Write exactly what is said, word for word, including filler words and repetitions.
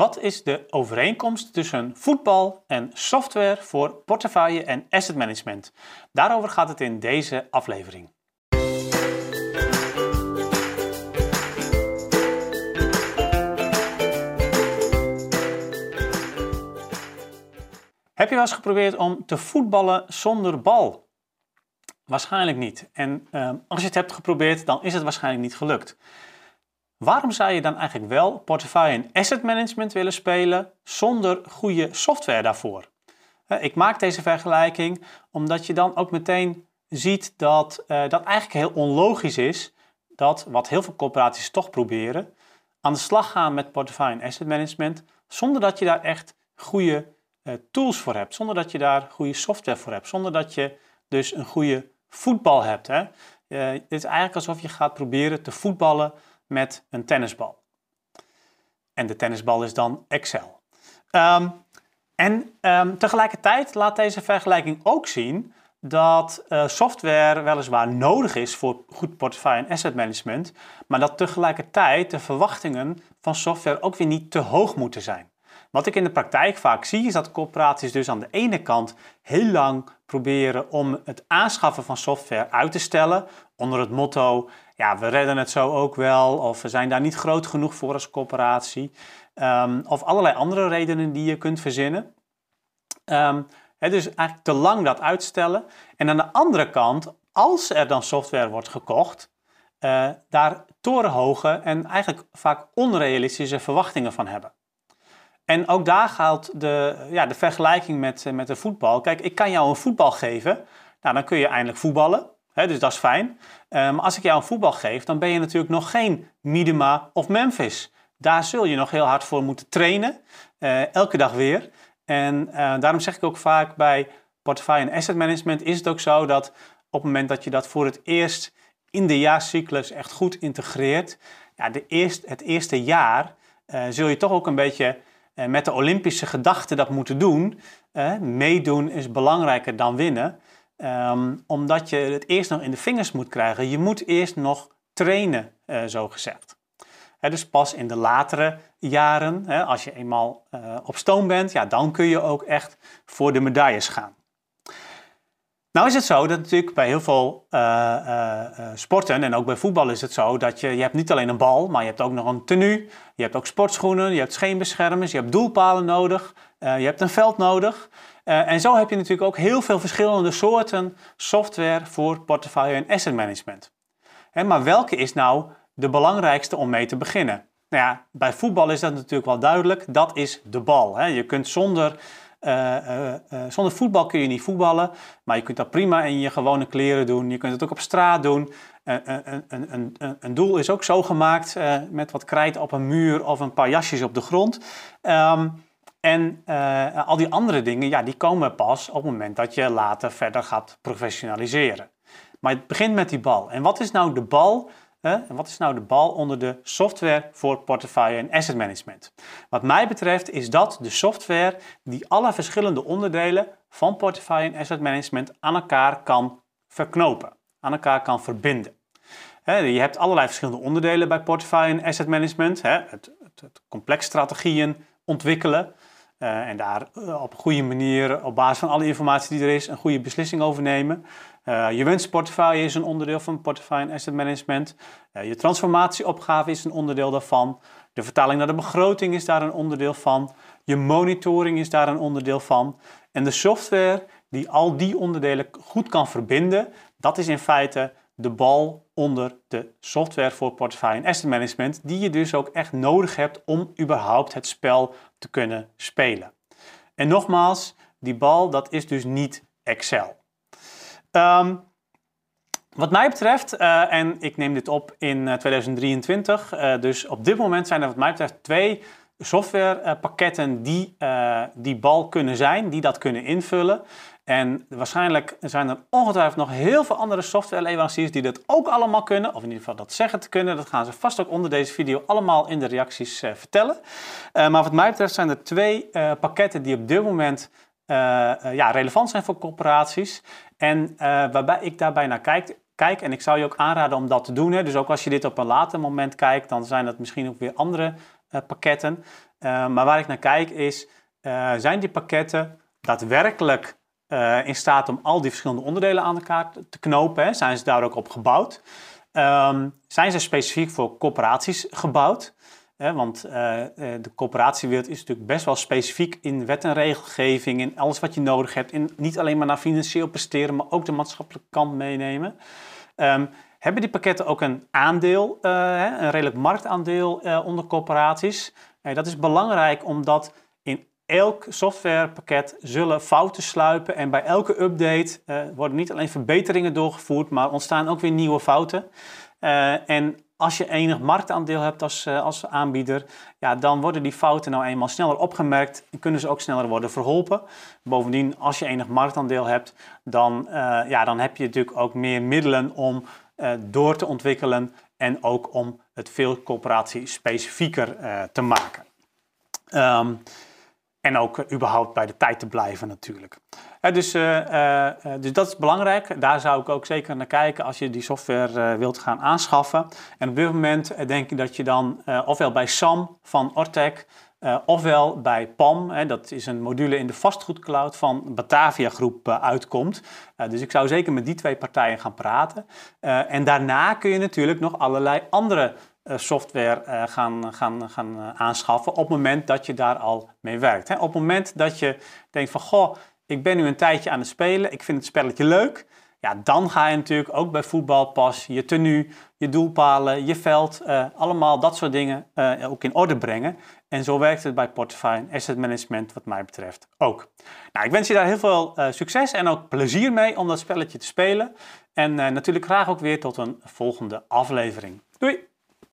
Wat is de overeenkomst tussen voetbal en software voor portefeuille en asset management? Daarover gaat het in deze aflevering. Heb je wel eens geprobeerd om te voetballen zonder bal? Waarschijnlijk niet. En uh, als je het hebt geprobeerd, dan is het waarschijnlijk niet gelukt. Waarom zou je dan eigenlijk wel portefeuille en asset management willen spelen zonder goede software daarvoor? Ik maak deze vergelijking omdat je dan ook meteen ziet dat uh, dat eigenlijk heel onlogisch is dat, wat heel veel corporaties toch proberen, aan de slag gaan met portefeuille en asset management zonder dat je daar echt goede uh, tools voor hebt, zonder dat je daar goede software voor hebt, zonder dat je dus een goede voetbal hebt. Hè? Uh, het is eigenlijk alsof je gaat proberen te voetballen met een tennisbal. En de tennisbal is dan Excel. Um, en um, tegelijkertijd laat deze vergelijking ook zien dat uh, software weliswaar nodig is voor goed portefeuille en asset management, maar dat tegelijkertijd de verwachtingen van software ook weer niet te hoog moeten zijn. Wat ik in de praktijk vaak zie is dat corporaties dus aan de ene kant heel lang proberen om het aanschaffen van software uit te stellen onder het motto: ja, we redden het zo ook wel, of we zijn daar niet groot genoeg voor als corporatie, um, of allerlei andere redenen die je kunt verzinnen. Um, he, dus eigenlijk te lang dat uitstellen. En aan de andere kant, als er dan software wordt gekocht, uh, daar torenhoge en eigenlijk vaak onrealistische verwachtingen van hebben. En ook daar geldt de, ja, de vergelijking met, met de voetbal. Kijk, ik kan jou een voetbal geven, nou, dan kun je eindelijk voetballen. He, dus dat is fijn. Maar um, als ik jou een voetbal geef, dan ben je natuurlijk nog geen Miedema of Memphis. Daar zul je nog heel hard voor moeten trainen. Uh, elke dag weer. En uh, daarom zeg ik ook vaak bij portefeuille en asset management is het ook zo dat op het moment dat je dat voor het eerst in de jaarcyclus echt goed integreert, ja, de eerst, het eerste jaar uh, zul je toch ook een beetje uh, met de Olympische gedachte dat moeten doen. Uh, meedoen is belangrijker dan winnen. Um, omdat je het eerst nog in de vingers moet krijgen. Je moet eerst nog trainen, uh, zo gezegd. He, dus pas in de latere jaren, he, als je eenmaal uh, op stoom bent, ja, dan kun je ook echt voor de medailles gaan. Nou is het zo dat natuurlijk bij heel veel uh, uh, sporten en ook bij voetbal is het zo dat je, je hebt niet alleen een bal, maar je hebt ook nog een tenue, je hebt ook sportschoenen, je hebt scheenbeschermers, je hebt doelpalen nodig, uh, je hebt een veld nodig. Uh, en zo heb je natuurlijk ook heel veel verschillende soorten software voor portefeuille en asset management. Hè, maar welke is nou de belangrijkste om mee te beginnen? Nou ja, bij voetbal is dat natuurlijk wel duidelijk, dat is de bal. Hè. Je kunt zonder, uh, uh, uh, zonder voetbal kun je niet voetballen, maar je kunt dat prima in je gewone kleren doen. Je kunt het ook op straat doen. Uh, een, een, een, een doel is ook zo gemaakt uh, met wat krijt op een muur of een paar jasjes op de grond. Um, En uh, al die andere dingen, ja, die komen pas op het moment dat je later verder gaat professionaliseren. Maar het begint met die bal. En wat is nou de bal, eh? en wat is nou de bal onder de software voor portefeuille en asset management? Wat mij betreft is dat de software die alle verschillende onderdelen van portefeuille en asset management aan elkaar kan verknopen, aan elkaar kan verbinden. Je hebt allerlei verschillende onderdelen bij portefeuille en asset management. Het, het, het complex strategieën ontwikkelen. Uh, en daar uh, op een goede manier, op basis van alle informatie die er is, een goede beslissing over nemen. Uh, je wensportefeuille is een onderdeel van portefeuille en asset management. Uh, je transformatieopgave is een onderdeel daarvan. De vertaling naar de begroting is daar een onderdeel van. Je monitoring is daar een onderdeel van. En de software die al die onderdelen goed kan verbinden, dat is in feite de bal onder de software voor portefeuille en asset management, die je dus ook echt nodig hebt om überhaupt het spel te kunnen spelen. En nogmaals, die bal, dat is dus niet Excel. Um, wat mij betreft, uh, en ik neem dit op in twintig drieëntwintig, uh, dus op dit moment zijn er wat mij betreft twee softwarepakketten uh, die uh, die bal kunnen zijn, die dat kunnen invullen. En waarschijnlijk zijn er ongetwijfeld nog heel veel andere softwareleveranciers die dat ook allemaal kunnen. Of in ieder geval dat zeggen te kunnen. Dat gaan ze vast ook onder deze video allemaal in de reacties uh, vertellen. Uh, maar wat mij betreft zijn er twee uh, pakketten die op dit moment uh, uh, ja, relevant zijn voor corporaties. En uh, waarbij ik daarbij naar kijk, kijk. En ik zou je ook aanraden om dat te doen. Hè. Dus ook als je dit op een later moment kijkt, dan zijn dat misschien ook weer andere Uh, pakketten. Uh, maar waar ik naar kijk is, uh, zijn die pakketten daadwerkelijk uh, in staat om al die verschillende onderdelen aan elkaar te knopen? Hè? Zijn ze daar ook op gebouwd? Um, zijn ze specifiek voor corporaties gebouwd? Eh, want uh, de corporatiewereld is natuurlijk best wel specifiek in wet en regelgeving, in alles wat je nodig hebt. In niet alleen maar naar financieel presteren, maar ook de maatschappelijke kant meenemen. Um, hebben die pakketten ook een aandeel, uh, een redelijk marktaandeel uh, onder corporaties? Uh, dat is belangrijk omdat in elk softwarepakket zullen fouten sluipen. En bij elke update uh, worden niet alleen verbeteringen doorgevoerd, maar ontstaan ook weer nieuwe fouten. Uh, en als je enig marktaandeel hebt als, als aanbieder, ja, dan worden die fouten nou eenmaal sneller opgemerkt en kunnen ze ook sneller worden verholpen. Bovendien, als je enig marktaandeel hebt, dan, uh, ja, dan heb je natuurlijk ook meer middelen om uh, door te ontwikkelen en ook om het veel corporatie specifieker uh, te maken. Um, en ook uh, überhaupt bij de tijd te blijven natuurlijk. He, dus, uh, uh, dus dat is belangrijk. Daar zou ik ook zeker naar kijken als je die software uh, wilt gaan aanschaffen. En op dit moment uh, denk ik dat je dan uh, ofwel bij Sam van Ortec, uh, ofwel bij P A M, hè, dat is een module in de vastgoedcloud van Batavia Groep, uh, uitkomt. Uh, dus ik zou zeker met die twee partijen gaan praten. Uh, en daarna kun je natuurlijk nog allerlei andere software uh, gaan, gaan, gaan uh, aanschaffen op het moment dat je daar al mee werkt. Hè. Op het moment dat je denkt van, goh, ik ben nu een tijdje aan het spelen, ik vind het spelletje leuk. Ja, dan ga je natuurlijk ook bij voetbal pas je tenue, je doelpalen, je veld, uh, allemaal dat soort dingen uh, ook in orde brengen. En zo werkt het bij portefeuille en asset management wat mij betreft ook. Nou, ik wens je daar heel veel uh, succes en ook plezier mee om dat spelletje te spelen. En uh, natuurlijk graag ook weer tot een volgende aflevering. Doei!